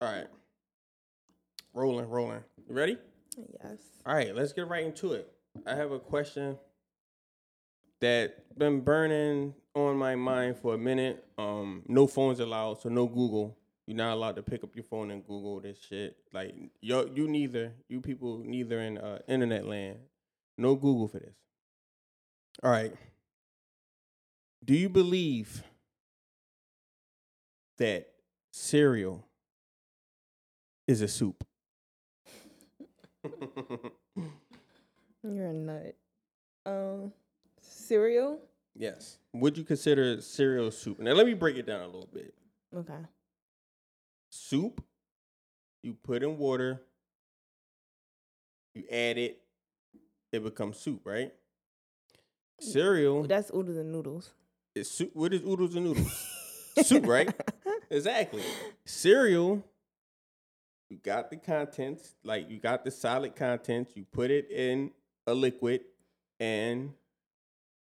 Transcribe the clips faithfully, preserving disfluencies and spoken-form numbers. All right. Rolling, rolling. You ready? Yes. All right, let's get right into it. I have a question that's been burning on my mind for a minute. Um, no phones allowed, so no Google. You're not allowed to pick up your phone and Google this shit. Like, yo, you neither, you people neither in uh, internet land. No Google for this. All right. Do you believe that cereal is a soup? You're a nut. Um, cereal? Yes. Would you consider cereal soup? Now, let me break it down a little bit. Okay. Soup, you put in water, you add it, it becomes soup, right? Cereal. That's oodles and noodles. It's soup. What is oodles and noodles? Soup, right? Exactly. Cereal, you got the contents, like you got the solid contents, you put it in a liquid, and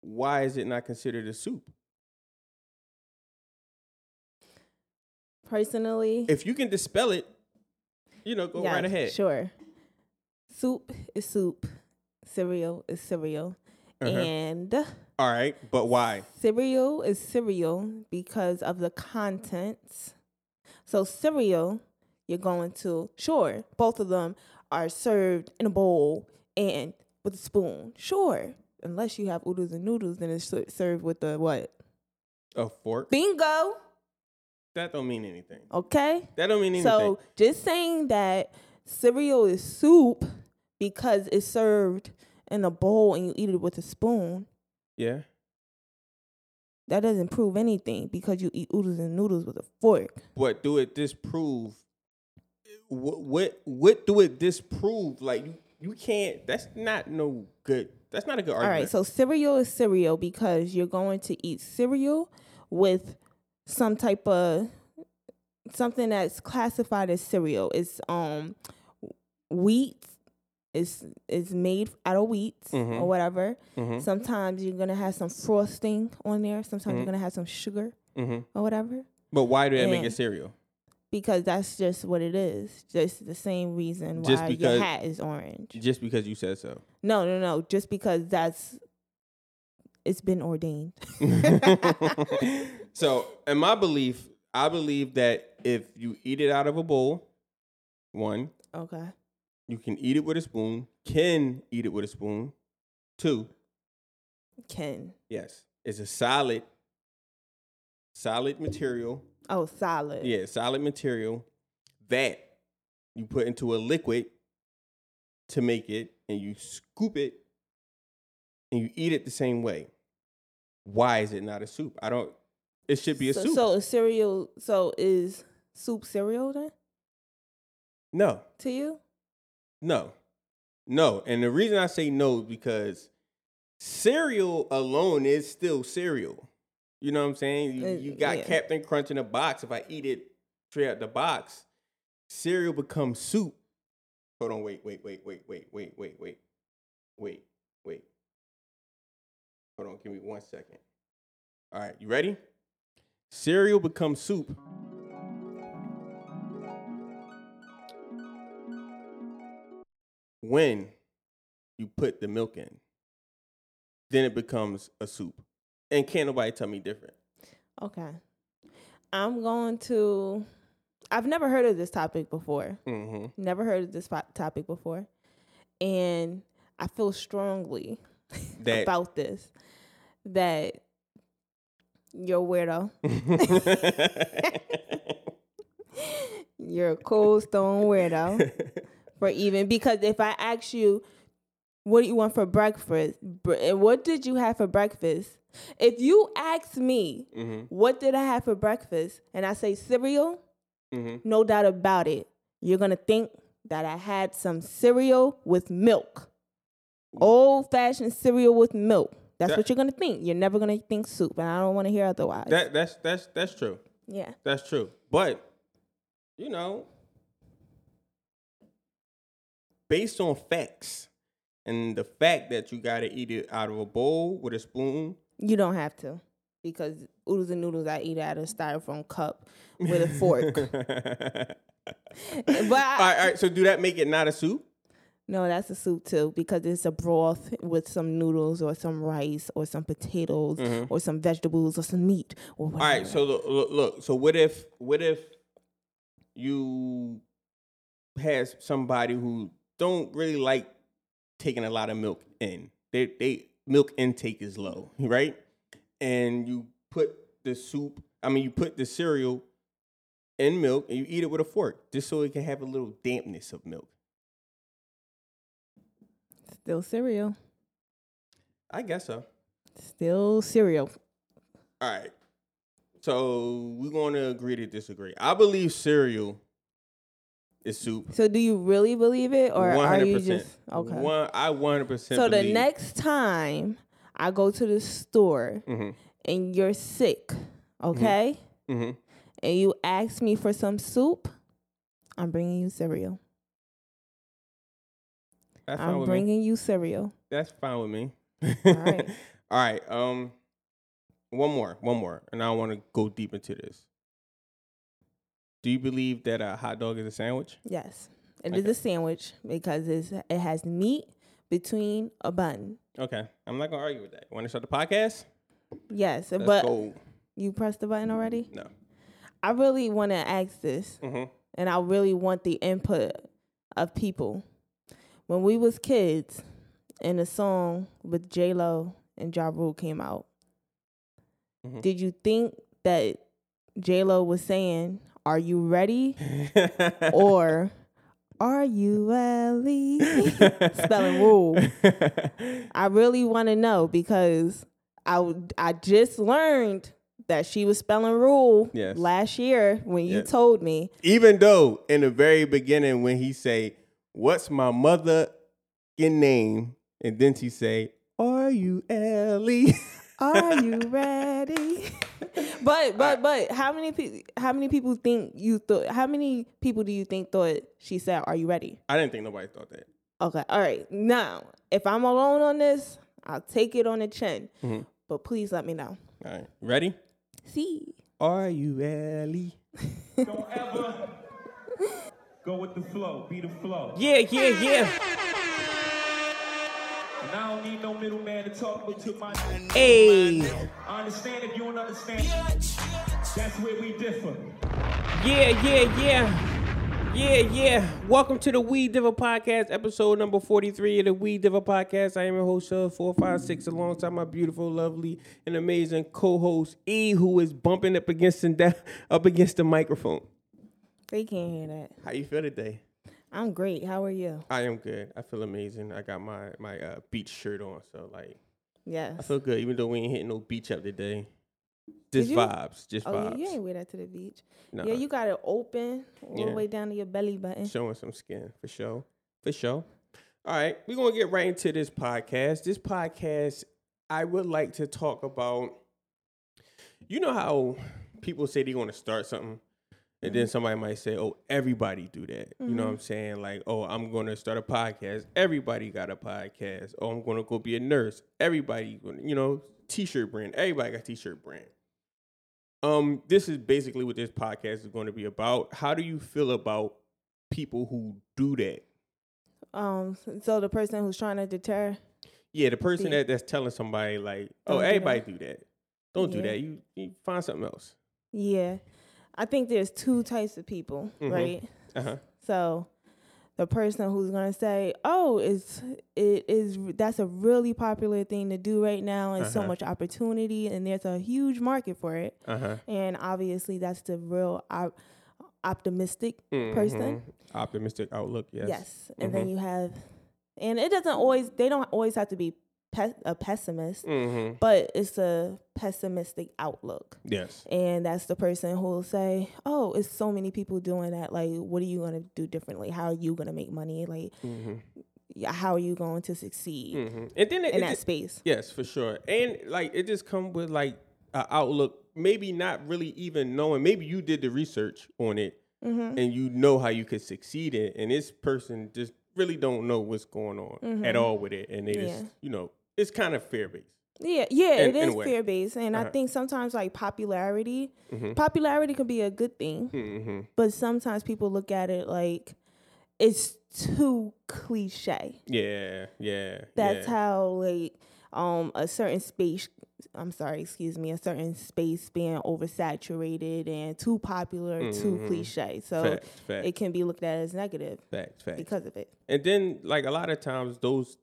why is it not considered a soup? Personally, if you can dispel it, you know, go yeah, right ahead. Sure. Soup is soup. Cereal is cereal. Uh-huh. And all right, but why? Cereal is cereal because of the contents. So cereal, you're going to, sure, both of them are served in a bowl and with a spoon. Sure. Unless you have oodles and noodles, then it's served with a what? A fork. Bingo. That don't mean anything. Okay. That don't mean anything. So just saying that cereal is soup because it's served in a bowl and you eat it with a spoon. Yeah. That doesn't prove anything because you eat oodles and noodles with a fork. What do it disprove? What what, what do it disprove? Like you, you can't. That's not no good. That's not a good argument. All right. So cereal is cereal because you're going to eat cereal with some type of something that's classified as cereal. It's um wheat. It's, it's made out of wheat mm-hmm. or whatever. Mm-hmm. Sometimes you're going to have some frosting on there. Sometimes mm-hmm. you're going to have some sugar mm-hmm. or whatever. But why do they and make it cereal? Because that's just what it is. Just the same reason why because, your hat is orange. Just because you said so. No, no, no. Just because that's, it's been ordained. So in my belief, I believe that if you eat it out of a bowl, one. Okay. You can eat it with a spoon. Can eat it with a spoon. Two. Can. Yes. It's a solid, solid material. Oh, solid. Yeah, solid material that you put into a liquid to make it, and you scoop it, and you eat it the same way. Why is it not a soup? I don't, it should be a so, soup. So, a cereal, so is soup cereal then? No. To you? No, no. And the reason I say no, because cereal alone is still cereal. You know what I'm saying? You, you got yeah. Captain Crunch in a box. If I eat it straight out the box, cereal becomes soup. Hold on, wait, wait, wait, wait, wait, wait, wait, wait, wait, wait. Hold on, give me one second. All right, you ready? Cereal becomes soup. When you put the milk in, then it becomes a soup. And can't nobody tell me different. Okay. I'm going to... I've never heard of this topic before. Mm-hmm. Never heard of this topic before. And I feel strongly that, about this. That you're a weirdo. You're a cold stone weirdo. For even, because if I ask you, what do you want for breakfast? What did you have for breakfast? If you ask me, mm-hmm. what did I have for breakfast? And I say cereal, mm-hmm. no doubt about it. You're going to think that I had some cereal with milk. Old-fashioned cereal with milk. That's that, what you're going to think. You're never going to think soup, and I don't want to hear otherwise. That, that's, that's, that's true. Yeah. That's true. But, you know... Based on facts and the fact that you got to eat it out of a bowl with a spoon. You don't have to because oodles and noodles I eat out of a styrofoam cup with a fork. But all right, all right. So do that make it not a soup? No, that's a soup too, because it's a broth with some noodles or some rice or some potatoes mm-hmm. or some vegetables or some meat or whatever. All right, so look, look, so what if what if you has somebody who don't really like taking a lot of milk in? They they milk intake is low, right? And you put the soup, I mean, you put the cereal in milk and you eat it with a fork just so it can have a little dampness of milk. Still cereal. I guess so. Still cereal. All right. So we're going to agree to disagree. I believe cereal is soup. So do you really believe it, or one hundred percent are you just okay? One, I one hundred percent. So believe. The next time I go to the store mm-hmm. and you're sick, okay, mm-hmm. and you ask me for some soup, I'm bringing you cereal. I'm bringing me. you cereal. That's fine with me. All right. All right. Um, one more. One more. And I want to go deep into this. Do you believe that a hot dog is a sandwich? Yes. It okay. is a sandwich because it's, it has meat between a bun. Okay. I'm not going to argue with that. Want to start the podcast? Yes. Let's but go. You pressed the button already? No. I really want to ask this. Mm-hmm. And I really want the input of people. When we was kids and a song with J-Lo and Ja Rule came out, mm-hmm. did you think that J-Lo was saying, "Are you ready?" or "Are you ready?" Spelling rule. I really want to know because I, I just learned that she was spelling rule yes. last year when yes. you told me. Even though in the very beginning when he say, "What's my mother in name?" And then she say, "Are you Ellie? Are you ready?" But but but how many people how many people think you thought how many people do you think thought she said, "Are you ready"? I didn't think nobody thought that. Okay. All right. Now, if I'm alone on this, I'll take it on the chin. Mm-hmm. But please let me know. All right. Ready? See. Are you Ellie? Don't ever go with the flow, be the flow. Yeah, yeah, yeah. And I don't need no middleman to talk but to my hey. I understand if you don't understand. That's where we differ. Yeah, yeah, yeah. Yeah, yeah. Welcome to the We Different Podcast, episode number forty-three of the We Different Podcast. I am your host, four five six, alongside my beautiful, lovely, and amazing co-host E, who is bumping up against and down, up against the microphone. They can't hear that. How you feel today? I'm great. How are you? I am good. I feel amazing. I got my my uh, beach shirt on, so like, yes, I feel good. Even though we ain't hitting no beach up today, just vibes, just oh, vibes. Yeah, you ain't wear that to the beach. Nah. Yeah, you got it open all yeah. the way down to your belly button, showing some skin for sure, for sure. All right, we're gonna get right into this podcast. This podcast, I would like to talk about. You know how people say they're gonna start something. And then somebody might say, "Oh, everybody do that." Mm-hmm. You know what I'm saying? Like, "Oh, I'm going to start a podcast. Everybody got a podcast. Oh, I'm going to go be a nurse. Everybody, you know, t-shirt brand. Everybody got t-shirt brand." Um, this is basically what this podcast is going to be about. How do you feel about people who do that? Um, so the person who's trying to deter? Yeah, the person the, that, that's telling somebody like, "Oh, everybody do that. Do that. Don't yeah. do that. You, you find something else." Yeah. I think there's two types of people, mm-hmm. right? Uh-huh. So the person who's going to say, "Oh, it's it is that's a really popular thing to do right now and uh-huh. so much opportunity and there's a huge market for it." Uh-huh. And obviously that's the real op- optimistic mm-hmm. person. Optimistic outlook, yes. Yes. And mm-hmm. then you have and it doesn't always they don't always have to be Pe- a pessimist, mm-hmm. but it's a pessimistic outlook. Yes. And that's the person who will say, "Oh, it's so many people doing that. Like, what are you going to do differently? How are you going to make money? Like, mm-hmm. how are you going to succeed mm-hmm. and then it, in it that just, space?" Yes, for sure. And, like, it just comes with, like, an outlook, maybe not really even knowing. Maybe you did the research on it mm-hmm. and you know how you could succeed in it. And this person just really don't know what's going on mm-hmm. at all with it. And they yeah. just, you know, it's kind of fear-based. Yeah, yeah, in, it is fear based, and uh-huh. I think sometimes like popularity, mm-hmm. popularity can be a good thing, mm-hmm. but sometimes people look at it like it's too cliche. Yeah, yeah. That's yeah. how like um a certain space. I'm sorry, excuse me. A certain space being oversaturated and too popular, mm-hmm. too cliche, so fact, fact. It can be looked at as negative. Fact, fact. Because of it, and then like a lot of times those.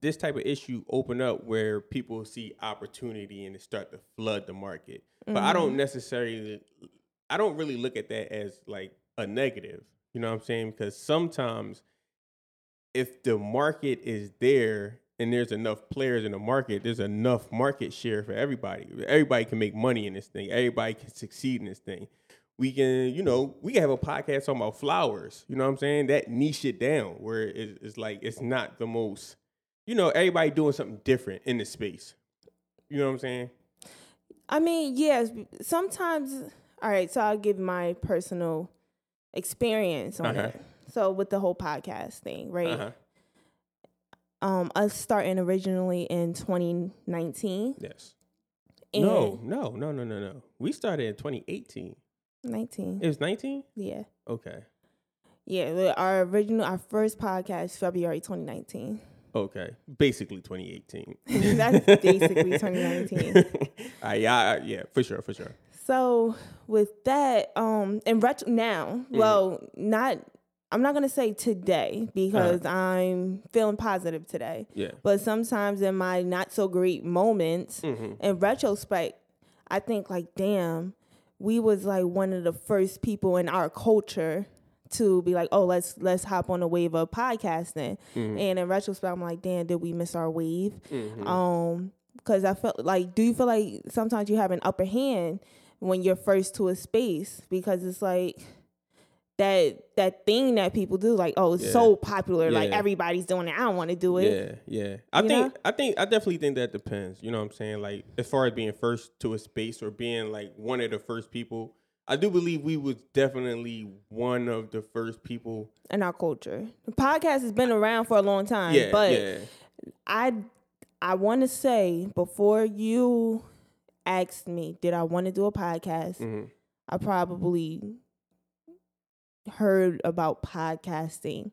This type of issue open up where people see opportunity and it start to flood the market. Mm-hmm. But I don't necessarily, I don't really look at that as like a negative. You know what I'm saying? Because sometimes if the market is there and there's enough players in the market, there's enough market share for everybody. Everybody can make money in this thing. Everybody can succeed in this thing. We can, you know, we can have a podcast talking about flowers. You know what I'm saying? That niche it down where it's, it's like, it's not the most, you know, everybody doing something different in the space. You know what I'm saying? I mean, yes. Sometimes, all right, so I'll give my personal experience on uh-huh. it. So with the whole podcast thing, right? Uh-huh. Um, us starting originally in twenty nineteen. Yes. No, no, no, no, no, no. We started in twenty eighteen. nineteen. It was nineteen? Yeah. Okay. Yeah, our original, our first podcast, February twenty nineteen. Okay, basically twenty eighteen. That's basically twenty nineteen. uh, yeah, yeah, for sure, for sure. So with that, um, and retro now, mm. well, not I'm not gonna say today because uh-huh. I'm feeling positive today. Yeah. But sometimes in my not so great moments, mm-hmm. in retrospect, I think like, damn, we was like one of the first people in our culture to be like, oh, let's let's hop on a wave of podcasting. Mm-hmm. And in retrospect, I'm like, damn, did we miss our wave? Mm-hmm. Um, because I felt like, do you feel like sometimes you have an upper hand when you're first to a space? Because it's like that that thing that people do, like, oh, it's yeah. so popular, yeah. like everybody's doing it. I don't want to do it. Yeah, yeah. I you think know? I think I definitely think that depends. You know what I'm saying? Like as far as being first to a space or being like one of the first people. I do believe we was definitely one of the first people in our culture. The podcast has been around for a long time, yeah, but yeah. I I want to say before you asked me, did I want to do a podcast? Mm-hmm. I probably heard about podcasting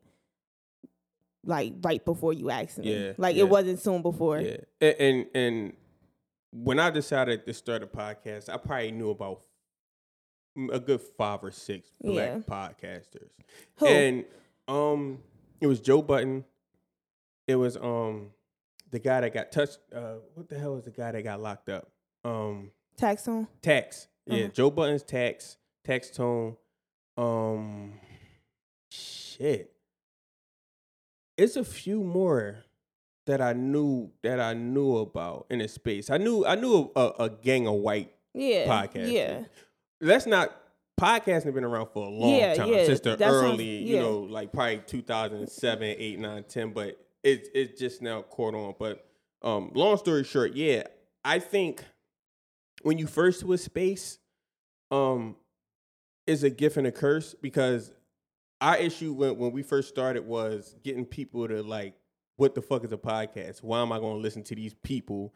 like right before you asked me. Yeah, like yeah. it wasn't soon before. Yeah, and, and and when I decided to start a podcast, I probably knew about a good five or six black yeah. podcasters. Who? And um, it was Joe Budden. It was um, the guy that got touched. Uh, what the hell was the guy that got locked up? Um, Taxstone. Tax. Yeah, mm-hmm. Joe Budden's Tax. Taxstone. Um, shit. It's a few more that I knew that I knew about in this space. I knew I knew a, a gang of white yeah, podcasters. Yeah. That's not podcasting has been around for a long yeah, time yeah, since the early, yeah. you know, like probably two thousand seven, eight, nine, ten. But it's it's just now caught on. But um, long story short, yeah, I think when you first was space, um, is a gift and a curse because our issue when when we first started was getting people to like, what the fuck is a podcast? Why am I going to listen to these people?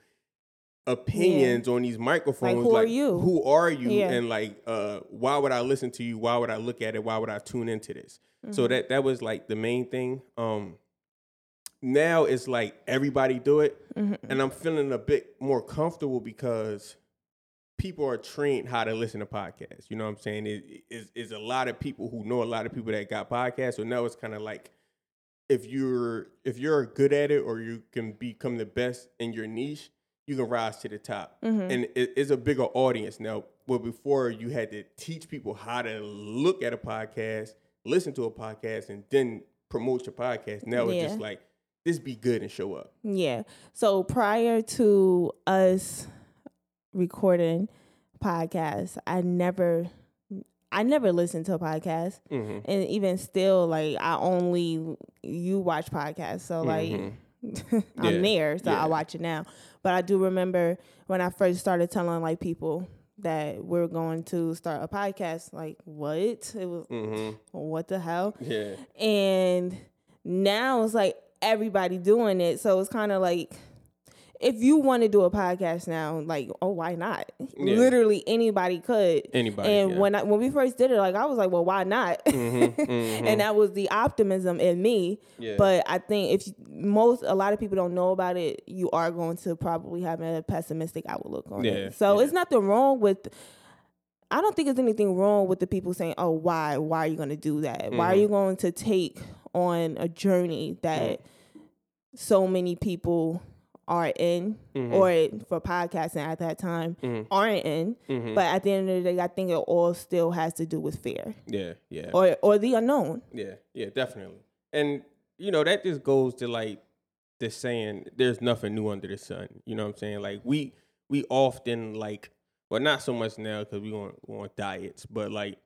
Opinions yeah. on these microphones, like who like, are you? Who are you? Yeah. And like, uh, why would I listen to you? Why would I look at it? Why would I tune into this? Mm-hmm. So that that was like the main thing. Um, now it's like everybody do it, mm-hmm. and I'm feeling a bit more comfortable because people are trained how to listen to podcasts. You know what I'm saying? It is is a lot of people who know a lot of people that got podcasts. So now it's kind of like if you're if you're good at it or you can become the best in your niche, you can rise to the top. Mm-hmm. And it, it's a bigger audience now. But before, you had to teach people how to look at a podcast, listen to a podcast, and then promote your podcast. Now yeah. it's just like, this be good and show up. Yeah. So prior to us recording podcasts, I never... I never listened to a podcast. Mm-hmm. And even still, like, I only... You watch podcasts. So, mm-hmm. like... I'm yeah. there, so yeah. I watch it now. But I do remember when I first started telling like people that we're going to start a podcast. Like, what? It was mm-hmm. what the hell? Yeah. And now it's like everybody doing it, so it's kind of like if you want to do a podcast now, like, oh, why not? Yeah. Literally anybody could. Anybody. And yeah. when I, when we first did it, like, I was like, well, why not? Mm-hmm, mm-hmm. And that was the optimism in me. Yeah. But I think if you, most, a lot of people don't know about it, you are going to probably have a pessimistic outlook on yeah. it. So yeah. it's nothing wrong with, I don't think there's anything wrong with the people saying, oh, why? Why are you going to do that? Mm-hmm. Why are you going to take on a journey that mm-hmm. so many people are in mm-hmm. or for podcasting at that time mm-hmm. aren't in mm-hmm. but at the end of the day I think it all still has to do with fear yeah yeah or or the unknown yeah yeah definitely. And you know that just goes to like the saying there's nothing new under the sun, you know what I'm saying? Like we we often like, well, not so much now because we on we're on diets, but like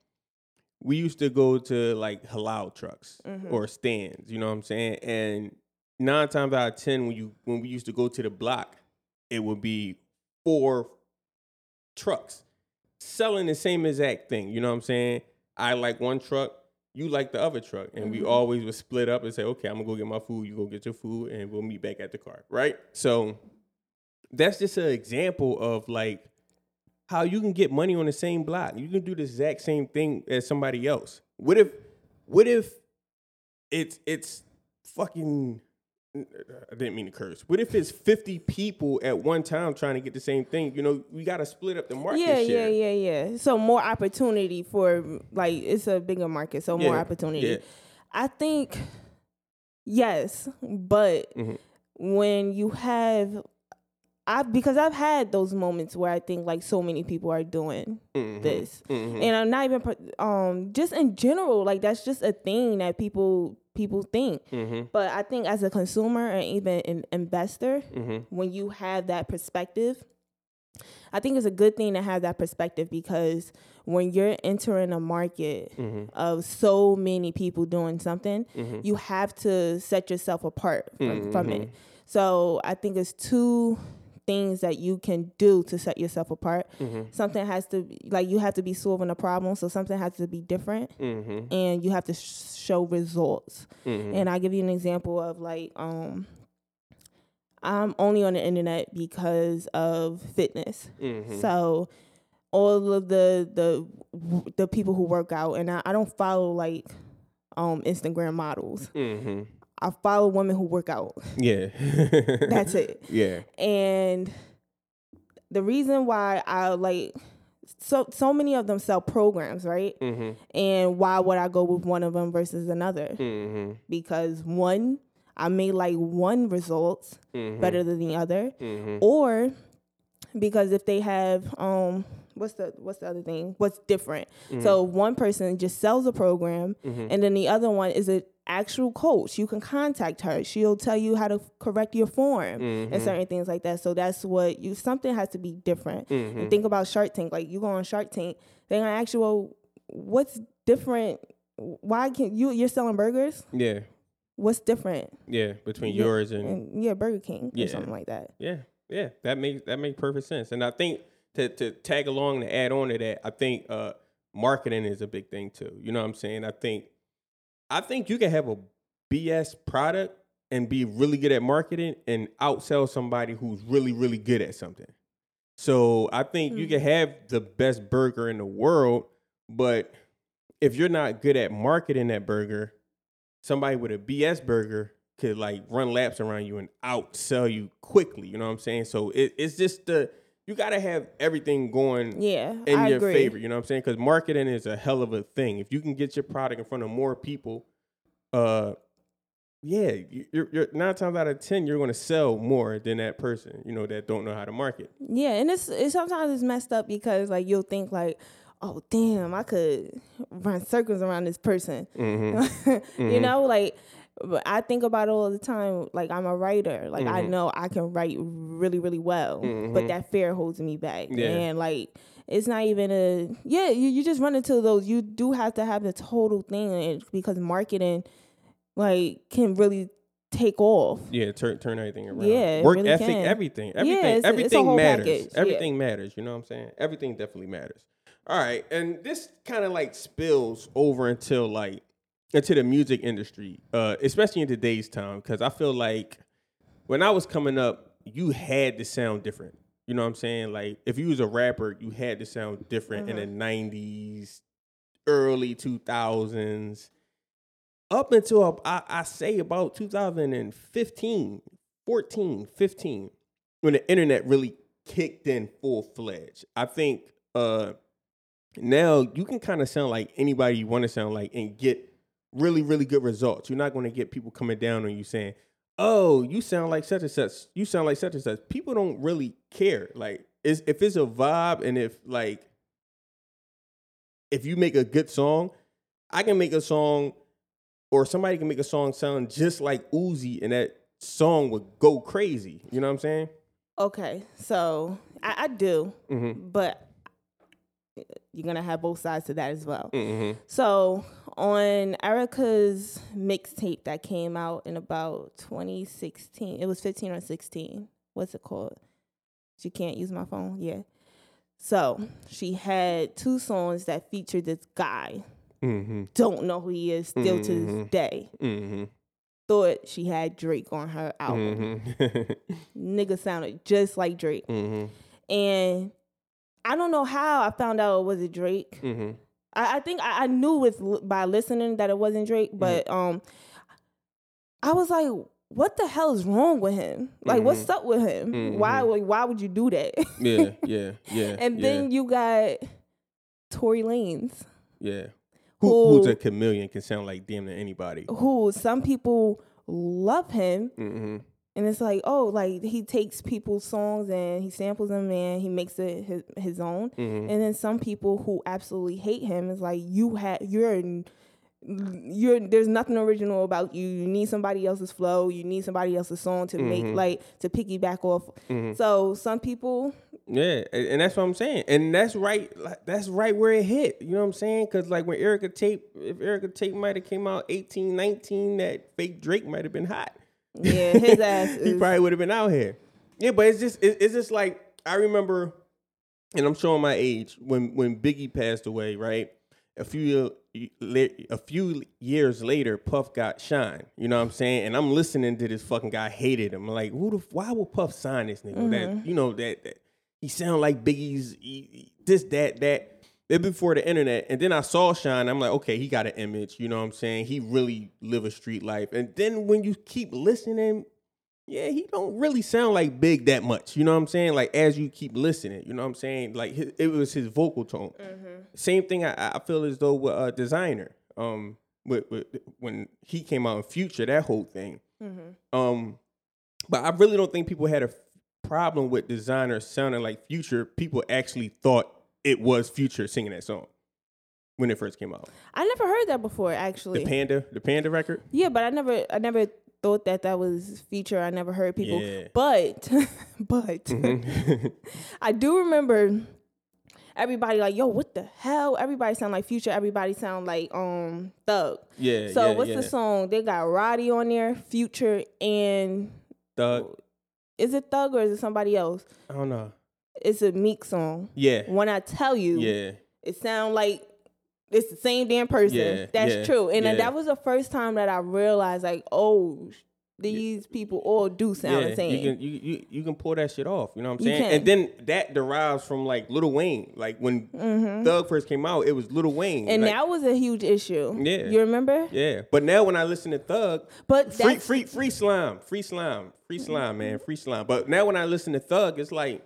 we used to go to like halal trucks mm-hmm. or stands, you know what I'm saying? And nine times out of ten, when you when we used to go to the block, it would be four trucks selling the same exact thing. You know what I'm saying? I like one truck, you like the other truck. And mm-hmm. we always would split up and say, okay, I'm going to go get my food, you go get your food, and we'll meet back at the car, right? So that's just an example of, like, how you can get money on the same block. You can do the exact same thing as somebody else. What if, what if it's it's fucking... I didn't mean to curse. What if it's fifty people at one time trying to get the same thing? You know, we got to split up the market yeah, share. Yeah, yeah, yeah. So more opportunity for, like, it's a bigger market, so yeah, more opportunity. Yeah. I think, yes, but mm-hmm. when you have, I because I've had those moments where I think, like, so many people are doing mm-hmm. this. Mm-hmm. And I'm not even, um, just in general, like, that's just a thing that people... people think mm-hmm. but I think as a consumer and even an investor mm-hmm. when you have that perspective, I think it's a good thing to have that perspective, because when you're entering a market mm-hmm. of so many people doing something mm-hmm. you have to set yourself apart from, mm-hmm. from it. So I think it's two things that you can do to set yourself apart. Mm-hmm. Something has to be, like, you have to be solving a problem, so something has to be different mm-hmm. and you have to sh- show results. Mm-hmm. And I'll give you an example of, like, um, I'm only on the internet because of fitness. Mm-hmm. So all of the, the, the people who work out, and I, I don't follow, like, um, Instagram models. Mm-hmm. I follow women who work out. Yeah. That's it. Yeah. And the reason why I, like, so so many of them sell programs, right? Mm-hmm. And why would I go with one of them versus another? Mm-hmm. Because one, I may like one results mm-hmm. better than the other. Mm-hmm. Or because if they have... um. What's the what's the other thing? What's different? Mm-hmm. So one person just sells a program, mm-hmm. and then the other one is an actual coach. You can contact her. She'll tell you how to f- correct your form mm-hmm. and certain things like that. So that's what you. Something has to be different. Mm-hmm. And think about Shark Tank. Like, you go on Shark Tank, they're gonna ask you, well, what's different? Why can't you? You're selling burgers. Yeah. What's different? Yeah, between yeah, yours and, and yeah, Burger King yeah. or something like that. Yeah, yeah, that makes that makes perfect sense. And I think. To to tag along and add on to that, I think uh, marketing is a big thing too. You know what I'm saying? I think I think you can have a B S product and be really good at marketing and outsell somebody who's really, really good at something. So I think mm-hmm. you can have the best burger in the world, but if you're not good at marketing that burger, somebody with a B S burger could, like, run laps around you and outsell you quickly. You know what I'm saying? So it, it's just the... You got to have everything going yeah, in I your agree. favor. You know what I'm saying? Because marketing is a hell of a thing. If you can get your product in front of more people, uh, yeah, you're, you're nine times out of ten, you're going to sell more than that person, you know, that don't know how to market. Yeah, and it's it, sometimes it's messed up because, like, you'll think, like, oh, damn, I could run circles around this person. Mm-hmm. mm-hmm. You know, like... But I think about it all the time. Like, I'm a writer. Like, mm-hmm. I know I can write really, really well. Mm-hmm. But that fear holds me back. Yeah. And, like, it's not even a... Yeah, you, you just run into those. You do have to have the total thing because marketing, like, can really take off. Yeah, turn turn everything around. Yeah, Work really ethic, can. everything. Everything, yeah, it's, everything it's a whole matters. Package. Everything yeah. matters. You know what I'm saying? Everything definitely matters. All right. And this kind of, like, spills over until, like, into the music industry, uh, especially in today's time, because I feel like when I was coming up, you had to sound different. You know what I'm saying? Like, if you was a rapper, you had to sound different mm-hmm. in the nineties, early two thousands. Up until, I, I say, about twenty fifteen, fourteen, fifteen, when the internet really kicked in full-fledged. I think uh, now you can kind of sound like anybody you want to sound like and get really, really good results. You're not going to get people coming down on you saying, oh, you sound like such and such. You sound like such and such. People don't really care. Like, it's, if it's a vibe and if, like, if you make a good song, I can make a song or somebody can make a song sound just like Uzi and that song would go crazy. You know what I'm saying? Okay, so I, I do, mm-hmm. but you're going to have both sides to that as well. Mm-hmm. So on Erica's mixtape that came out in about twenty sixteen, it was fifteen or sixteen. What's it called? She Can't Use My Phone? Yeah. So she had two songs that featured this guy. Mm-hmm. Don't know who he is still mm-hmm. to this day. Mm-hmm. Thought she had Drake on her album. Mm-hmm. Nigga sounded just like Drake. Mm-hmm. And I don't know how I found out it wasn't Drake. Mm-hmm. I, I think I, I knew with by listening that it wasn't Drake, but mm-hmm. um, I was like, "What the hell is wrong with him? Like, mm-hmm. what's up with him? Mm-hmm. Why? Why would you do that?" yeah, yeah, yeah. And yeah. then you got Tory Lanez. Yeah, who, who's a chameleon, can sound like damn to anybody. Who some people love him. Mm-hmm. And it's like, oh, like he takes people's songs and he samples them and he makes it his, his own. Mm-hmm. And then some people who absolutely hate him is like, you have, you're, you're, there's nothing original about you. You need somebody else's flow. You need somebody else's song to mm-hmm. make, like, to piggyback off. Mm-hmm. So some people, yeah, and that's what I'm saying, and that's right, like, that's right where it hit. You know what I'm saying? Because like when Erica Tate, if Erica Tate might have came out eighteen, nineteen, that fake Drake might have been hot. Yeah, his ass is... He probably would have been out here. Yeah, but it's just it, it's just like, I remember, and I'm showing my age, when when Biggie passed away, right? A few a few years later, Puff got Shine. You know what I'm saying? And I'm listening to this fucking guy, hated him. I'm like, who the why would Puff sign this nigga? Mm-hmm. That, you know, that, that he sound like Biggie's he, he, this, that, that. Before the internet, and then I saw Shine. I'm like, okay, he got an image. You know what I'm saying? He really live a street life. And then when you keep listening, yeah, he don't really sound like Big that much. You know what I'm saying? Like, as you keep listening, you know what I'm saying? Like, his, it was his vocal tone. Mm-hmm. Same thing. I, I feel as though with uh, Designer, um, with, with when he came out in Future, that whole thing. Mm-hmm. Um, but I really don't think people had a f- problem with Designer sounding like Future. People actually thought it was Future singing that song when it first came out. I never heard that before, actually. The Panda, the Panda record. Yeah, but I never, I never thought that that was Future. I never heard people, yeah. but, but mm-hmm. I do remember everybody like, yo, what the hell? Everybody sound like Future. Everybody sound like um Thug. Yeah. So yeah, what's yeah. the song? They got Roddy on there, Future and Thug. Is it Thug or is it somebody else? I don't know. It's a Meek song. Yeah. When I tell you, yeah, it sound like it's the same damn person. Yeah, that's yeah, true. And yeah. that was the first time that I realized, like, oh, these yeah. people all do sound yeah. the same. You can, you, you, you can pull that shit off. You know what I'm saying? And then that derives from, like, Lil Wayne. Like, when mm-hmm. Thug first came out, it was Lil Wayne. And like, that was a huge issue. Yeah. You remember? Yeah. But now when I listen to Thug, but free, free, free slime, free slime, free slime, man, free slime. But now when I listen to Thug, it's like,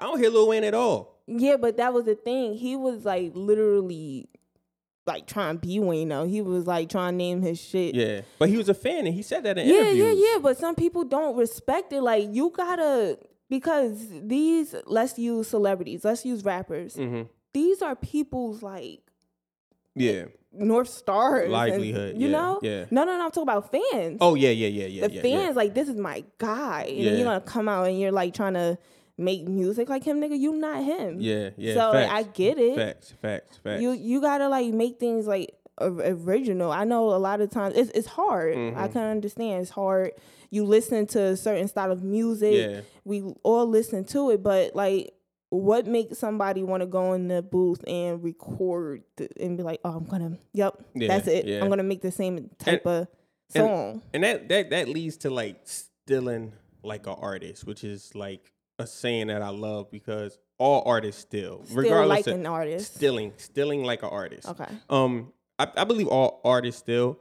I don't hear Lil Wayne at all. Yeah, but that was the thing. He was like literally like trying to be Wayne though. He was like trying to name his shit. Yeah. But he was a fan and he said that in yeah, interviews. Yeah, yeah, yeah. But some people don't respect it. Like you gotta, because these, let's use celebrities, let's use rappers. Mm-hmm. These are people's like yeah. North Stars. Livelihood. And, you yeah, know? Yeah. No, no, no. I'm talking about fans. Oh, yeah, yeah, yeah, yeah. The yeah, fans, yeah. like, this is my guy. And yeah. you're gonna come out and you're like trying to make music like him, nigga. You not him. Yeah, yeah. So facts, like, I get it. Facts, facts, facts. You you gotta like make things like original. I know a lot of times it's it's hard. Mm-hmm. I can understand it's hard. You listen to a certain style of music. Yeah. We all listen to it, but like, what makes somebody want to go in the booth and record the, and be like, oh, I'm gonna, yep, yeah, that's it. Yeah. I'm gonna make the same type and, of song. And, and that that that leads to like stealing like an artist, which is like a saying that I love because all artists still, still regardless like of an artist, stealing, stealing like an artist. Okay. Um, I, I believe all artists still.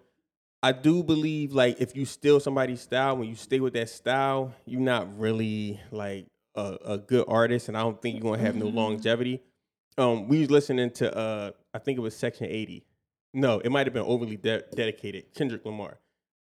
I do believe like if you steal somebody's style, when you stay with that style, you're not really like a, a good artist, and I don't think you're gonna have mm-hmm. no longevity. Um, we was listening to uh, I think it was Section eighty. No, it might have been Overly de- Dedicated, Kendrick Lamar.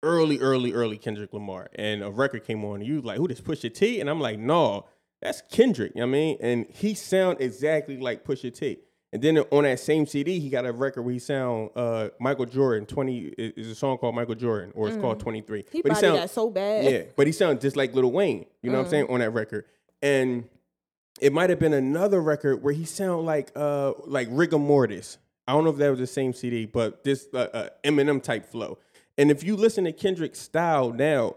Early, early, early Kendrick Lamar. And a record came on, and you was like, who this Pusha T? And I'm like, no, that's Kendrick, you know what I mean? And he sound exactly like Pusha T. And then on that same C D, he got a record where he sound uh, Michael Jordan, twenty is a song called Michael Jordan, or it's mm. called twenty-three. He but probably he sound, got so bad. Yeah, but he sounds just like Lil Wayne, you know mm. what I'm saying, on that record. And it might have been another record where he sound like uh, like Rigor Mortis. I don't know if that was the same C D, but this uh, uh, Eminem type flow. And if you listen to Kendrick's style now,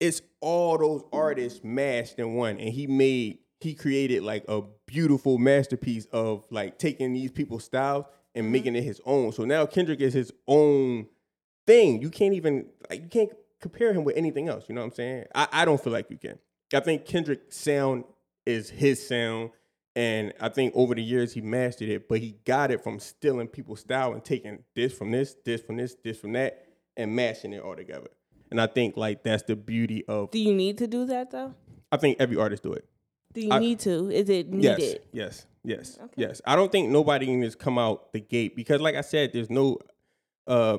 it's all those artists mashed in one. And he made, he created like a beautiful masterpiece of like taking these people's styles and making it his own. So now Kendrick is his own thing. You can't even, like, you can't compare him with anything else. You know what I'm saying? I, I don't feel like you can. I think Kendrick's sound is his sound. And I think over the years he mastered it, but he got it from stealing people's style and taking this from this, this from this, this from that, and mashing it all together. And I think like that's the beauty of. Do you need to do that though? I think every artist do it. Do you I, need to? Is it needed? Yes, yes, yes, okay. yes. I don't think nobody can just come out the gate because, like I said, there's no uh,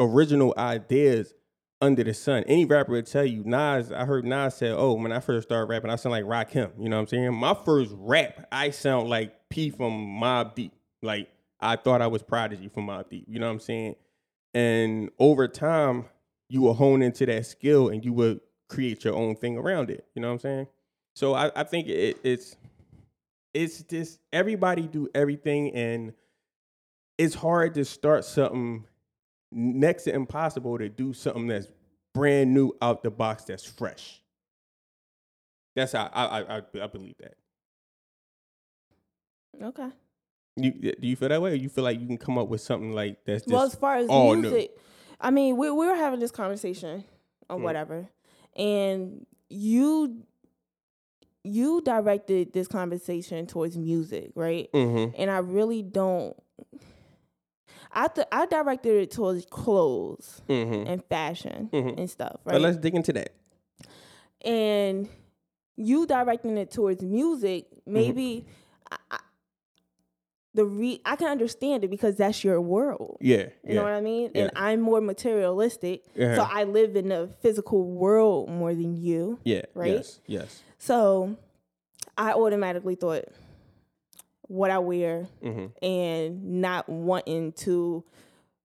original ideas under the sun. Any rapper would tell you, Nas, I heard Nas say, oh, when I first started rapping, I sound like Rakim. You know what I'm saying? My first rap, I sound like P from Mob Deep. Like, I thought I was Prodigy from Mob Deep. You know what I'm saying? And over time, you will hone into that skill and you will create your own thing around it. You know what I'm saying? So I, I think it, it's, it's just everybody do everything, and it's hard to start something next to impossible to do something that's brand new out the box that's fresh. That's how I I, I, I believe that. Okay. You, do you feel that way, or you feel like you can come up with something like that's just well, as far as all music, new? I mean, we we were having this conversation or mm. whatever, and you you directed this conversation towards music, right? Mm-hmm. And I really don't. I th- I directed it towards clothes mm-hmm. and fashion mm-hmm. and stuff, right? But let's dig into that. And you directing it towards music, maybe mm-hmm. I, I, the re- I can understand it because that's your world. Yeah, you yeah. know what I mean. Yeah. And I'm more materialistic, uh-huh. so I live in the physical world more than you. Yeah, right. Yes, yes. So I automatically thought. What I wear mm-hmm. and not wanting to,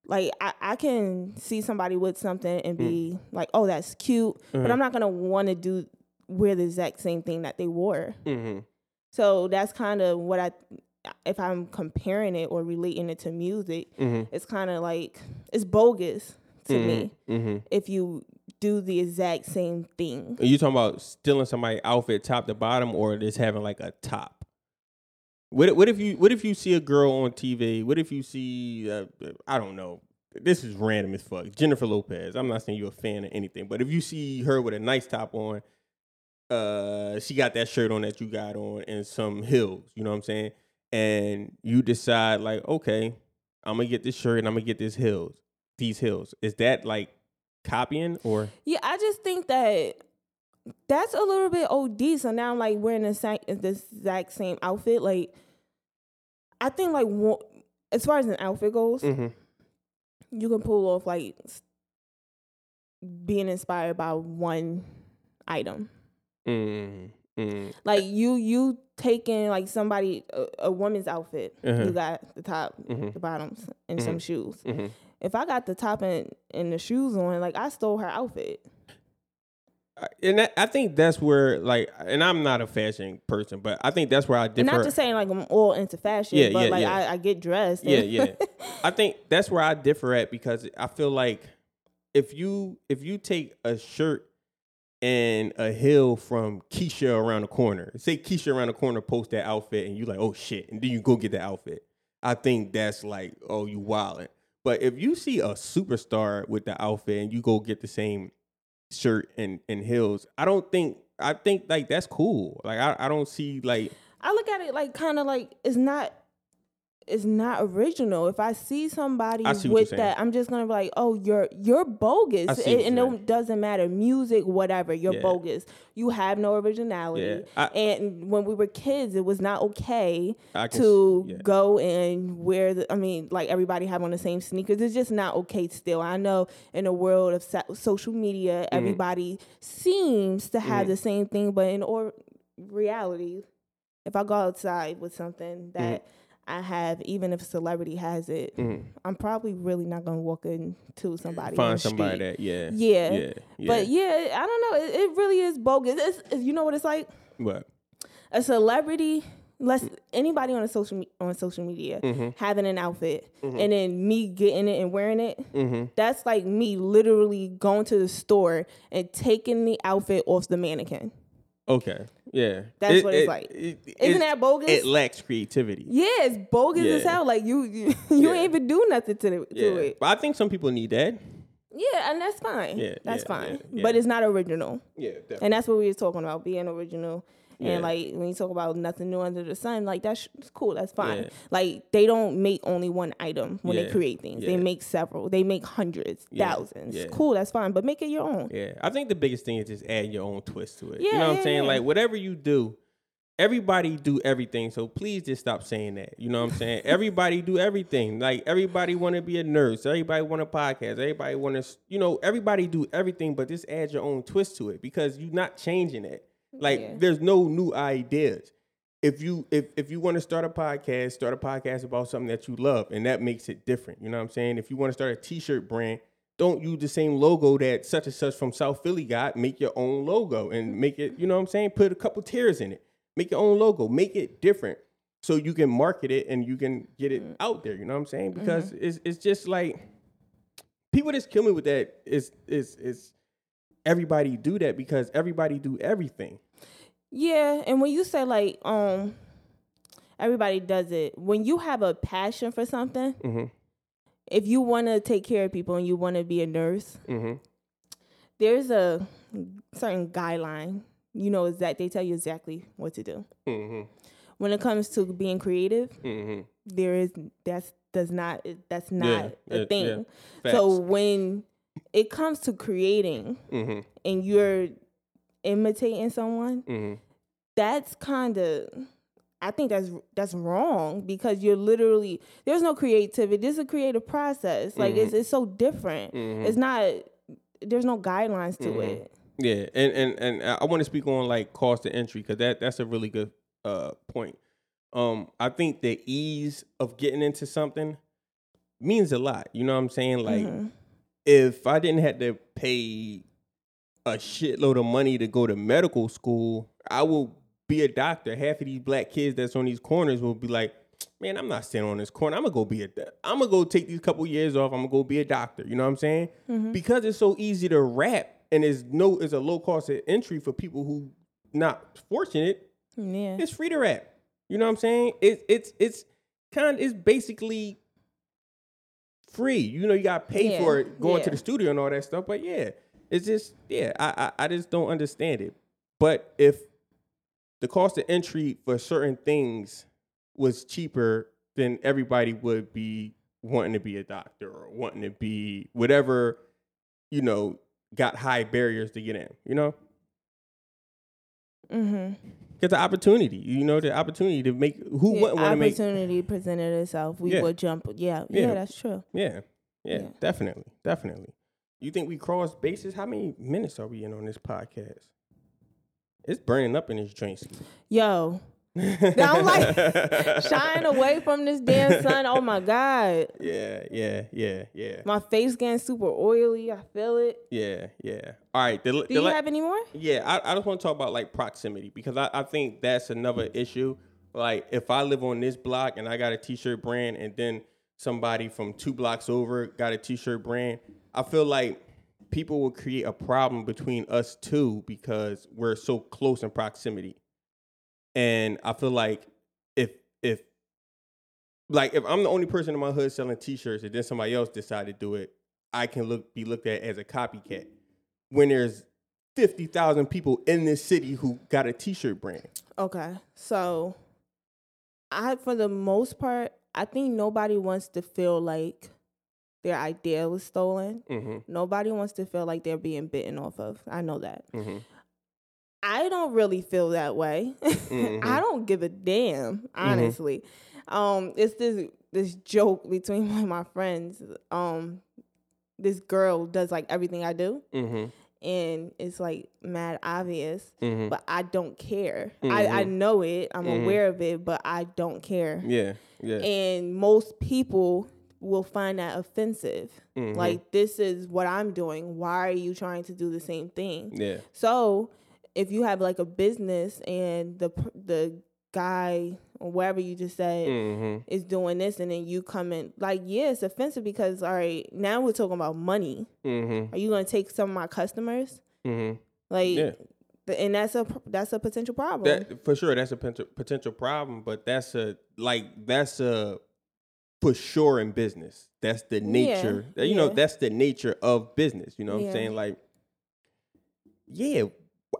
like, I, I can see somebody with something and be mm. like, oh, that's cute, mm-hmm. but I'm not going to want to do wear the exact same thing that they wore. Mm-hmm. So that's kind of what I, if I'm comparing it or relating it to music, mm-hmm. it's kind of like, it's bogus to mm-hmm. me mm-hmm. if you do the exact same thing. Are you talking about stealing somebody's outfit top to bottom or just having like a top? What what if you what if you see a girl on T V? What if you see uh, I don't know. This is random as fuck. Jennifer Lopez. I'm not saying you're a fan of anything, but if you see her with a nice top on, uh, she got that shirt on that you got on and some heels. You know what I'm saying? And you decide like, okay, I'm gonna get this shirt and I'm gonna get these heels. These heels. Is that like copying or? Yeah, I just think that. That's a little bit O D. So now I'm like wearing the same, the exact same outfit. Like, I think like one, as far as an outfit goes, mm-hmm. you can pull off like being inspired by one item. Mm-hmm. Like you, you taking like somebody a, a woman's outfit. Uh-huh. You got the top, mm-hmm. the bottoms, and mm-hmm. some shoes. Mm-hmm. If I got the top and, and the shoes on, like I stole her outfit. And that, I think that's where, like, and I'm not a fashion person, but I think that's where I differ. And not just saying, like, I'm all into fashion, yeah, but, yeah, like, yeah. I, I get dressed. Yeah, yeah. I think that's where I differ at because I feel like if you if you take a shirt and a heel from Keisha around the corner, say Keisha around the corner posts that outfit and you like, oh, shit, and then you go get that outfit. I think that's like, oh, you wildin'. But if you see a superstar with the outfit and you go get the same shirt and, and heels. I don't think, I think like that's cool. Like I, I don't see like. I look at it like kind of like it's not, it's not original. If I see somebody I see with that, I'm just gonna be like, oh, you're you're bogus. It, and it doesn't matter, music, whatever. You're yeah. bogus. You have no originality. Yeah. I, and when we were kids, it was not okay can, to yeah. go and wear. The, I mean, like everybody have on the same sneakers. It's just not okay. Still, I know in the world of so- social media, mm. everybody seems to have mm. the same thing, but in or reality. If I go outside with something that mm-hmm. I have, even if a celebrity has it, mm-hmm. I'm probably really not going to walk into somebody. Find somebody that, yeah, yeah. Yeah. Yeah. But yeah, I don't know. It, it really is bogus. It's, it's, you know what it's like? What? A celebrity, let's anybody on a social me- on social media mm-hmm. having an outfit mm-hmm. and then me getting it and wearing it. Mm-hmm. That's like me literally going to the store and taking the outfit off the mannequin. Okay. Yeah. That's it, what it's it, like. It, it, Isn't it, that bogus? It lacks creativity. Yeah, it's bogus yeah. as hell. Like, you you, you yeah. ain't even do nothing to, the, yeah. to it. But I think some people need that. Yeah, and that's fine. Yeah, that's yeah, fine. Yeah, yeah. But it's not original. Yeah, definitely. And that's what we were talking about, being original. Yeah. And, like, when you talk about nothing new under the sun, like, that's cool. That's fine. Yeah. Like, they don't make only one item when yeah. they create things. Yeah. They make several. They make hundreds, yeah. thousands. Yeah. Cool. That's fine. But make it your own. Yeah. I think the biggest thing is just adding your own twist to it. Yeah, you know what yeah, I'm saying? Yeah. Like, whatever you do, everybody do everything. So please just stop saying that. You know what I'm saying? Everybody do everything. Like, everybody want to be a nurse. Everybody want a podcast. Everybody want to, you know, everybody do everything, but just add your own twist to it because you're not changing it. Like yeah. there's no new ideas. If you if if you want to start a podcast, start a podcast about something that you love, and that makes it different. You know what I'm saying? If you want to start a t-shirt brand, don't use the same logo that such and such from South Philly got. Make your own logo and make it, you know what I'm saying? Put a couple tears in it. Make your own logo. Make it different so you can market it and you can get it out there. You know what I'm saying? Because mm-hmm. it's it's just like people just kill me with that. It's it's it's everybody do that because everybody do everything. Yeah, and when you say like um everybody does it, when you have a passion for something, mm-hmm. if you want to take care of people and you want to be a nurse, mm-hmm. there's a certain guideline, you know, is that they tell you exactly what to do. Mm-hmm. When it comes to being creative, mm-hmm. there is that's does not that's not yeah, a it, thing. Yeah. So when it comes to creating mm-hmm. and you're imitating someone, mm-hmm. that's kind of, I think that's that's wrong because you're literally, there's no creativity. This is a creative process. Like, mm-hmm. it's it's so different. Mm-hmm. It's not, there's no guidelines to mm-hmm. it. Yeah, and, and, and I want to speak on, like, cost of entry because that, that's a really good uh, point. Um, I think the ease of getting into something means a lot. You know what I'm saying? Like, mm-hmm. if I didn't have to pay a shitload of money to go to medical school, I will be a doctor. Half of these black kids that's on these corners will be like, man, I'm not sitting on this corner. I'm going to go be a do- I'm going to go take these couple years off. I'm going to go be a doctor. You know what I'm saying? Mm-hmm. Because it's so easy to rap and it's, no, it's a low cost of entry for people who not fortunate. Yeah. It's free to rap. You know what I'm saying? It, it's it's kind it's basically... free, you know, you got to pay yeah. for it, going yeah. to the studio and all that stuff. But yeah, it's just, yeah, I, I I just don't understand it. But if the cost of entry for certain things was cheaper, then everybody would be wanting to be a doctor or wanting to be whatever, you know, got high barriers to get in, you know? Mm-hmm. Get the opportunity, you know, the opportunity to make who yeah, want to make opportunity presented itself. We yeah. will jump. Yeah, yeah, yeah, that's true. Yeah. yeah, yeah, definitely, definitely. You think we crossed bases? How many minutes are we in on this podcast? It's burning up in this joint. Yo, I'm like shying away from this damn sun. Oh my god. Yeah, yeah, yeah, yeah. My face getting super oily. I feel it. Yeah, yeah. All right. The, Do the, you like, have any more? Yeah, I, I just want to talk about like proximity because I, I think that's another issue. Like if I live on this block and I got a t-shirt brand and then somebody from two blocks over got a t-shirt brand, I feel like people will create a problem between us two because we're so close in proximity. And I feel like if if like if I'm the only person in my hood selling T-shirts and then somebody else decide to do it, I can look be looked at as a copycat. when there's fifty thousand people in this city who got a T-shirt brand? Okay, so I, for the most part, I think nobody wants to feel like their idea was stolen. Mm-hmm. Nobody wants to feel like they're being bitten off of. I know that. Mm-hmm. I don't really feel that way. Mm-hmm. I don't give a damn, honestly. Mm-hmm. Um, it's this this joke between one of my friends. Um, this girl does like everything I do. Mm-hmm. And it's like mad obvious, mm-hmm. but I don't care. Mm-hmm. I, I know it. I'm mm-hmm. aware of it, but I don't care. Yeah, yeah. And most people will find that offensive. Mm-hmm. Like, this is what I'm doing. Why are you trying to do the same thing? Yeah. So if you have like a business and the the guy or whatever you just said mm-hmm. is doing this, and then you come in like, yeah, it's offensive because, all right, now we're talking about money. Mm-hmm. Are you going to take some of my customers? Mm-hmm. Like, yeah. And that's a that's a potential problem. That, for sure, that's a potential problem. But that's a like that's a for sure in business. That's the nature. Yeah. You know, yeah. that's the nature of business. You know what yeah. I'm saying? Like, yeah.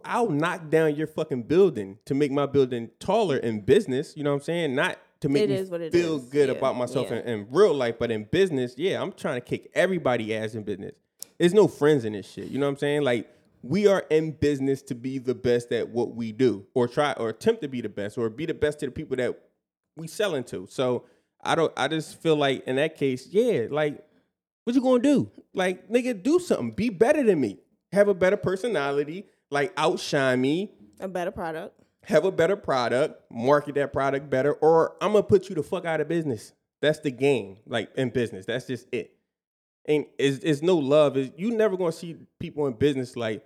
I'll knock down your fucking building to make my building taller in business. You know what I'm saying? Not to make it me feel is. good yeah. about myself yeah. in, in real life, but in business, yeah, I'm trying to kick everybody ass in business. There's no friends in this shit. You know what I'm saying? Like, we are in business to be the best at what we do, or try, or attempt to be the best, or be the best to the people that we selling to. So I don't. I just feel like in that case, yeah, like, what you gonna do? Like, nigga, do something. Be better than me. Have a better personality. Like, outshine me. A better product. Have a better product. Market that product better. Or I'm going to put you the fuck out of business. That's the game. Like, in business. That's just it. And it's, it's no love. It's, you never going to see people in business like,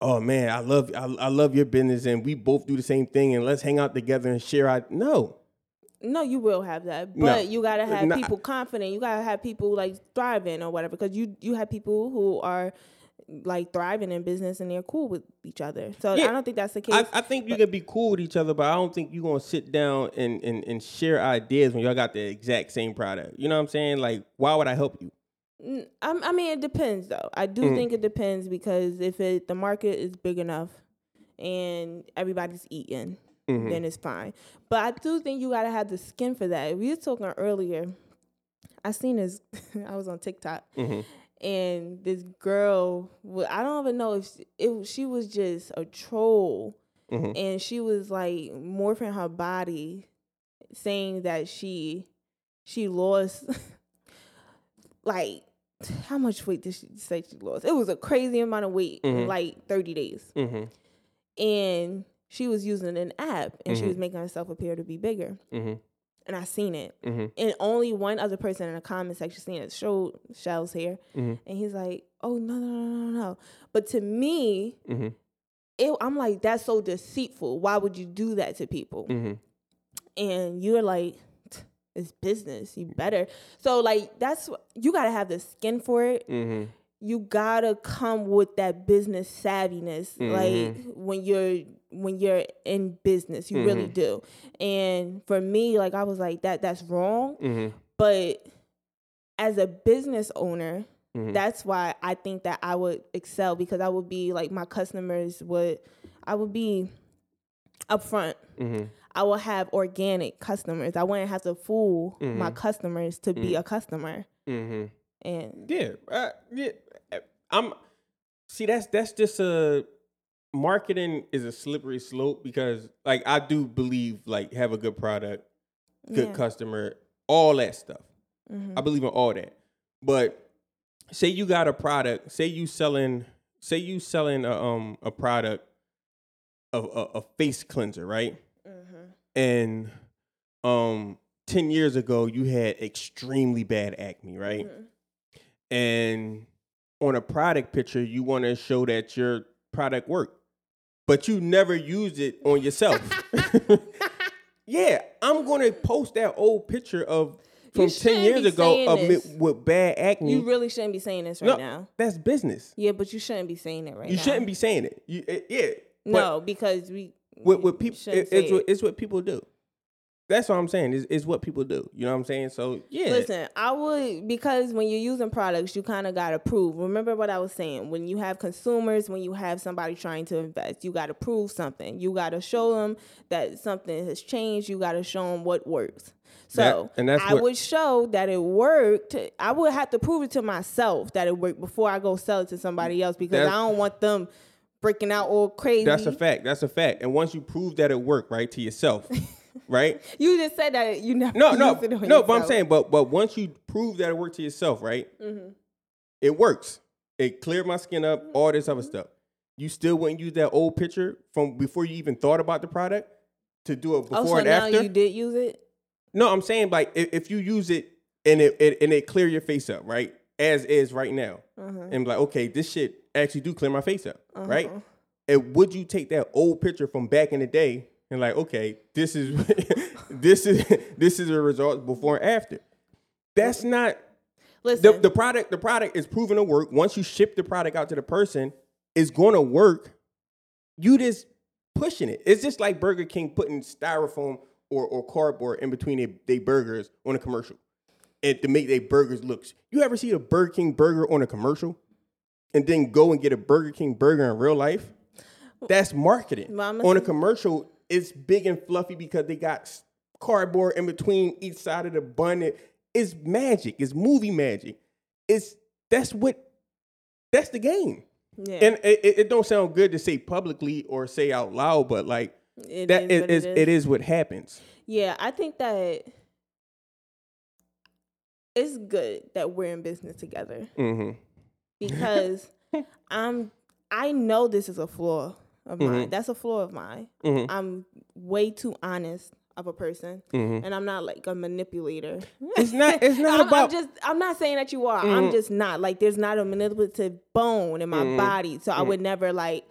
oh, man, I love I, I love your business and we both do the same thing and let's hang out together and share. Our... No. No, you will have that. But no. you got to have no. people confident. You got to have people, like, thriving or whatever. Because you, you have people who are... like thriving in business and they're cool with each other. So yeah. I don't think that's the case. I, I think you can be cool with each other, but I don't think you're going to sit down and, and, and share ideas when y'all got the exact same product. You know what I'm saying? Like, why would I help you? I, I mean, it depends though. I do mm-hmm. think it depends because if it, the market is big enough and everybody's eating, mm-hmm. then it's fine. But I do think you got to have the skin for that. We were talking earlier. I seen this. I was on TikTok. Mm-hmm. And this girl, I don't even know if she, it, she was just a troll. Mm-hmm. And she was like morphing her body, saying that she she lost, like, how much weight did she say she lost? It was a crazy amount of weight mm-hmm. in like thirty days. Mm-hmm. And she was using an app and mm-hmm. she was making herself appear to be bigger. Mm-hmm. And I seen it. Mm-hmm. And only one other person in the comment section seen it. Showed Shell's hair. Mm-hmm. And he's like, oh, no, no, no, no, no. But to me, mm-hmm. it, I'm like, that's so deceitful. Why would you do that to people? Mm-hmm. And you're like, it's business. You better. So, like, that's, you got to have the skin for it. Mm-hmm. You got to come with that business savviness. Mm-hmm. Like, when you're... when you're in business, you mm-hmm. really do. And for me, like, I was like, that that's wrong. Mm-hmm. But as a business owner, mm-hmm. that's why I think that I would excel, because I would be like, my customers would, I would be upfront. Mm-hmm. I will have organic customers. I wouldn't have to fool mm-hmm. my customers to mm-hmm. be a customer. Mm-hmm. And yeah, uh, yeah, I'm, see, that's, that's just a, marketing is a slippery slope, because like, I do believe, like, have a good product, good yeah. customer, all that stuff. Mm-hmm. I believe in all that. But say you got a product, say you selling, say you selling a, um, a product, a, a, a face cleanser, right? Mm-hmm. And um, ten years ago, you had extremely bad acne, right? Mm-hmm. And on a product picture, you want to show that your product work, but you never used it on yourself. Yeah, I'm going to post that old picture of from ten years ago of me with bad acne. You really shouldn't be saying this right no, now. That's business. Yeah, but you shouldn't be saying it right you now. You shouldn't be saying it. You, it yeah. No, because we... What, what people, it, it's, it. what, it's what people do. That's what I'm saying. It's, it's what people do. You know what I'm saying? So, yeah. Listen, I would, because when you're using products, you kind of got to prove. Remember what I was saying. When you have consumers, when you have somebody trying to invest, you got to prove something. You got to show them that something has changed. You got to show them what works. So that, and that's I what, would show that it worked. I would have to prove it to myself that it worked before I go sell it to somebody else, because I don't want them breaking out all crazy. That's a fact. That's a fact. And once you prove that it worked, right, to yourself, right? You just said that you never no, no, it on no, yourself. But I'm saying, but but once you prove that it worked to yourself, right? Mm-hmm. It works. It cleared my skin up, all this other mm-hmm. stuff. You still wouldn't use that old picture from before you even thought about the product to do it before oh, so and now after. You did use it? No, I'm saying, like, if, if you use it and it, it and it clear your face up, right? As is right now. Uh-huh. And be like, okay, this shit actually do clear my face up, uh-huh. right? And would you take that old picture from back in the day and like, okay, this is this is this is the result before and after? That's not. Listen, the, the product the product is proven to work. Once you ship the product out to the person, it's going to work. You just pushing it. It's just like Burger King putting styrofoam or or cardboard in between their burgers on a commercial, and to make their burgers look. You ever see a Burger King burger on a commercial, and then go and get a Burger King burger in real life? That's marketing. Mama on a commercial, it's big and fluffy because they got cardboard in between each side of the bun. It's magic. It's movie magic. It's that's what. That's the game. Yeah. And it, it don't sound good to say publicly or say out loud, but like. It that is, it, is, it, is. it is what happens. Yeah, I think that it's good that we're in business together, mm-hmm. because I'm I know this is a flaw of mm-hmm. mine. That's a flaw of mine. Mm-hmm. I'm way too honest of a person, mm-hmm. and I'm not like a manipulator. It's not. It's not I'm, about. I'm just. I'm not saying that you are. Mm-hmm. I'm just not. Like, there's not a manipulative bone in my mm-hmm. body, so mm-hmm. I would never like.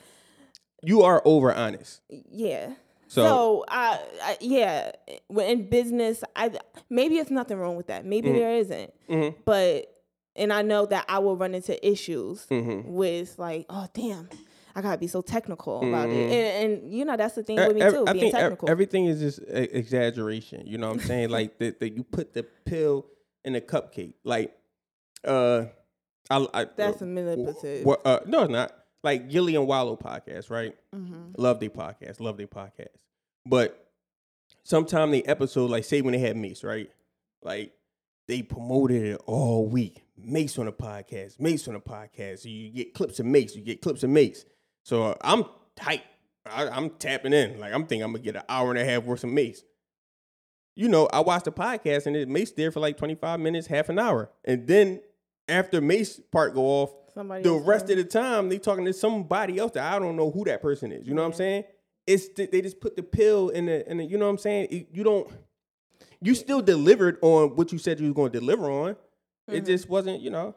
You are over honest. Yeah. So, so uh, I, yeah, in business, I maybe it's nothing wrong with that. Maybe mm-hmm. there isn't. Mm-hmm. But, and I know that I will run into issues mm-hmm. with like, oh, damn, I got to be so technical mm-hmm. about it. And, and, you know, that's the thing with me, too, I, I being technical. Everything is just exaggeration. You know what I'm saying? Like, the, the, you put the pill in the cupcake. Like, uh, I, I that's uh, a manipulative. Well, uh, no, it's not. Like Gilly and Wallow podcast, right? Mm-hmm. Love their podcast, love their podcast. But sometime the episode, like say when they had Mace, right? Like they promoted it all week. Mace on the podcast, Mace on the podcast. So you get clips of Mace, you get clips of Mace. So uh, I'm hyped. I, I'm tapping in. Like I'm thinking I'm gonna get an hour and a half worth of Mace. You know, I watched the podcast and it Mace there for like twenty-five minutes, half an hour. And then after Mace part go off, Somebody the rest talking. of the time, they talking to somebody else that I don't know who that person is. You know yeah. what I'm saying? It's th- they just put the pill in the, in the you know what I'm saying? It, you don't, you still delivered on what you said you was going to deliver on. Mm-hmm. It just wasn't, you know.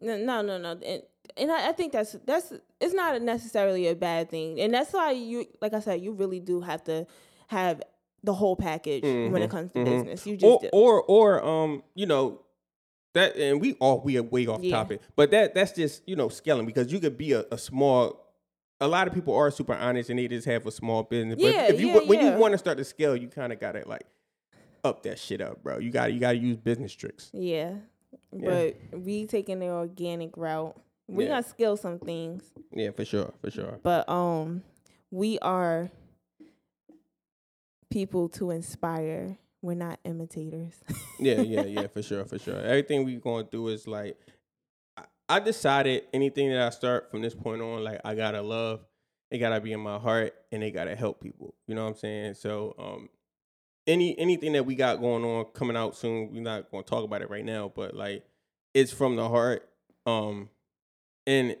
No, no, no, no. And, and I, I think that's, that's, it's not necessarily a bad thing. And that's why you, like I said, you really do have to have the whole package mm-hmm. when it comes to mm-hmm. business. You just or, do. or, or, um, you know, That and we all we are way off yeah. topic, but that that's just you know scaling, because you could be a, a small. A lot of people are super honest and they just have a small business. But yeah, if you yeah, when yeah. you want to start to scale, you kind of gotta like up that shit up, bro. You gotta you gotta use business tricks. Yeah, yeah. But we taking the organic route. We yeah. gonna scale some things. Yeah, for sure, for sure. But um, we are people to inspire. We're not imitators. yeah, yeah, yeah, for sure, for sure. Everything we're going to do is like, I, I decided anything that I start from this point on, like, I got to love, it got to be in my heart, and it got to help people. You know what I'm saying? So um, any anything that we got going on coming out soon, we're not going to talk about it right now, but, like, it's from the heart, um, and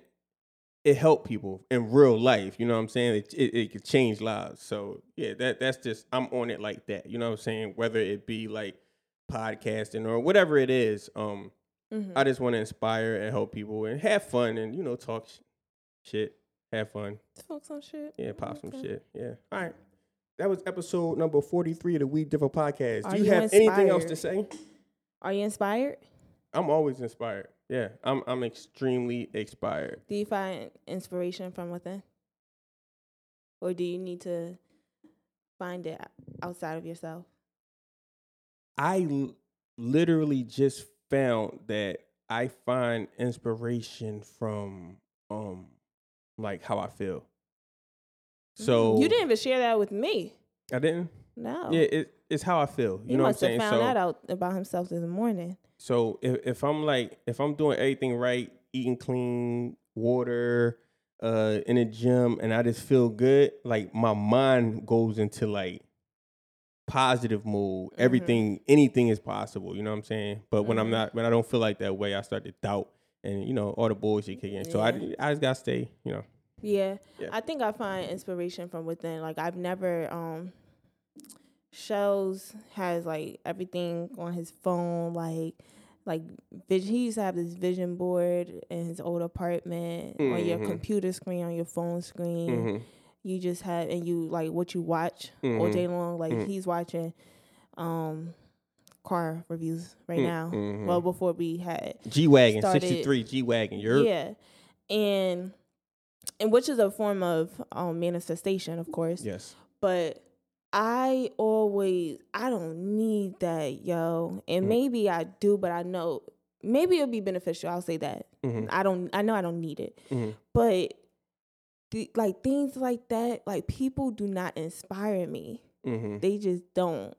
it helped people in real life. You know what I'm saying? It, it, it could change lives. So, yeah, that that's just, I'm on it like that. You know what I'm saying? Whether it be like podcasting or whatever it is, um, mm-hmm. I just want to inspire and help people and have fun and, you know, talk sh- shit, have fun. Talk some shit. Yeah, pop okay. some shit. Yeah. All right. That was episode number forty-three of the We Different Podcast. Are Do you, you have inspired? anything else to say? Are you inspired? I'm always inspired. Yeah, I'm I'm extremely inspired. Do you find inspiration from within? Or do you need to find it outside of yourself? I l- literally just found that I find inspiration from um like how I feel. So you didn't even share that with me. I didn't? No. Yeah, it, it's how I feel. You, you know what I'm saying? Must have found so, that out about himself this morning. So if, if I'm like, if I'm doing everything right, eating clean, water, uh, in the gym, and I just feel good, like my mind goes into like positive mode. Mm-hmm. Everything, anything is possible. You know what I'm saying? But mm-hmm. when I'm not, when I don't feel like that way, I start to doubt, and you know, all the bullshit kick in. Yeah. So I, I just gotta stay, you know. Yeah. yeah, I think I find inspiration from within. Like I've never, um, Shows has like everything on his phone, like like vision. He used to have this vision board in his old apartment mm-hmm. on your computer screen, on your phone screen. Mm-hmm. You just have and you like what you watch mm-hmm. all day long. Like mm-hmm. he's watching, um. car reviews right now. Mm-hmm. Well, before we had G-Wagon, sixty-three G-Wagon. You're yeah, and. And which is a form of um, manifestation, of course. Yes. But I always, I don't need that, yo. And mm-hmm. maybe I do, but I know, maybe it'll be beneficial. I'll say that. Mm-hmm. I don't, I know I don't need it. Mm-hmm. But th- like things like that, like people do not inspire me. Mm-hmm. They just don't.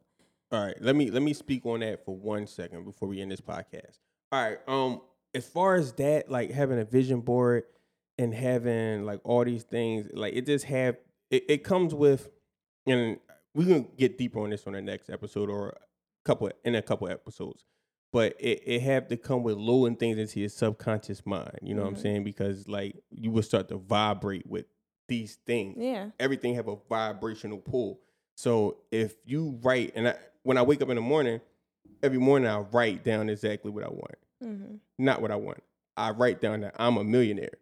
All right. Let me, let me speak on that for one second before we end this podcast. All right. Um, as far as that, like having a vision board, and having like all these things, like it just have it, it comes with, and we're gonna get deeper on this on the next episode or a couple in a couple episodes, but it, it have to come with loading things into your subconscious mind. You know mm-hmm. what I'm saying? Because like you will start to vibrate with these things. Yeah, everything have a vibrational pull. So if you write, and I, when I wake up in the morning, every morning I write down exactly what I want, mm-hmm. not what I want. I write down that I'm a millionaire.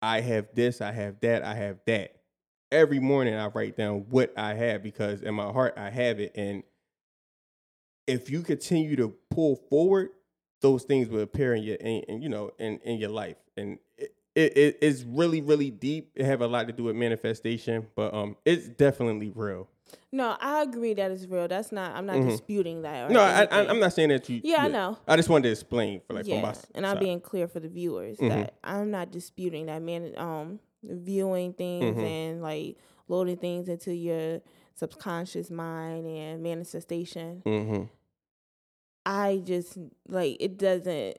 I have this, I have that, I have that. Every morning I write down what I have because in my heart I have it. And if you continue to pull forward, those things will appear in your, in, in, you know, in, in your life. And it, it, it's really, really deep. It have a lot to do with manifestation, but um, it's definitely real. No, I agree that it's real. That's not, I'm not mm-hmm. disputing that. No, I, I, I'm not saying that you... Yeah, yeah, I know. I just wanted to explain for like... Yeah, my and I'm side. Being clear for the viewers mm-hmm. that I'm not disputing that, man, um, viewing things mm-hmm. and like loading things into your subconscious mind and manifestation. Mm-hmm. I just, like, it doesn't...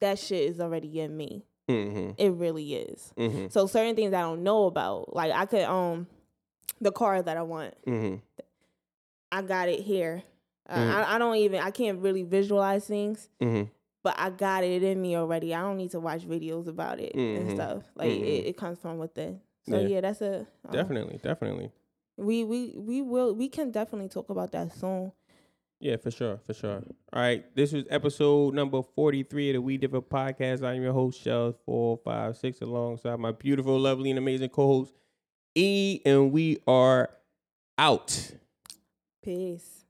That shit is already in me. Mm-hmm. It really is. Mm-hmm. So certain things I don't know about. Like, I could... um. The car that I want, mm-hmm. I got it here. Uh, mm-hmm. I, I don't even, I can't really visualize things, mm-hmm. but I got it in me already. I don't need to watch videos about it mm-hmm. and stuff. Like mm-hmm. it, it comes from within. So yeah, yeah that's a um, definitely, definitely. We we we will we can definitely talk about that soon. Yeah, for sure, for sure. All right, this was episode number forty-three of the We Different Podcast. I'm your host, Shells four five six, alongside my beautiful, lovely, and amazing co-host, E, and we are out. Peace.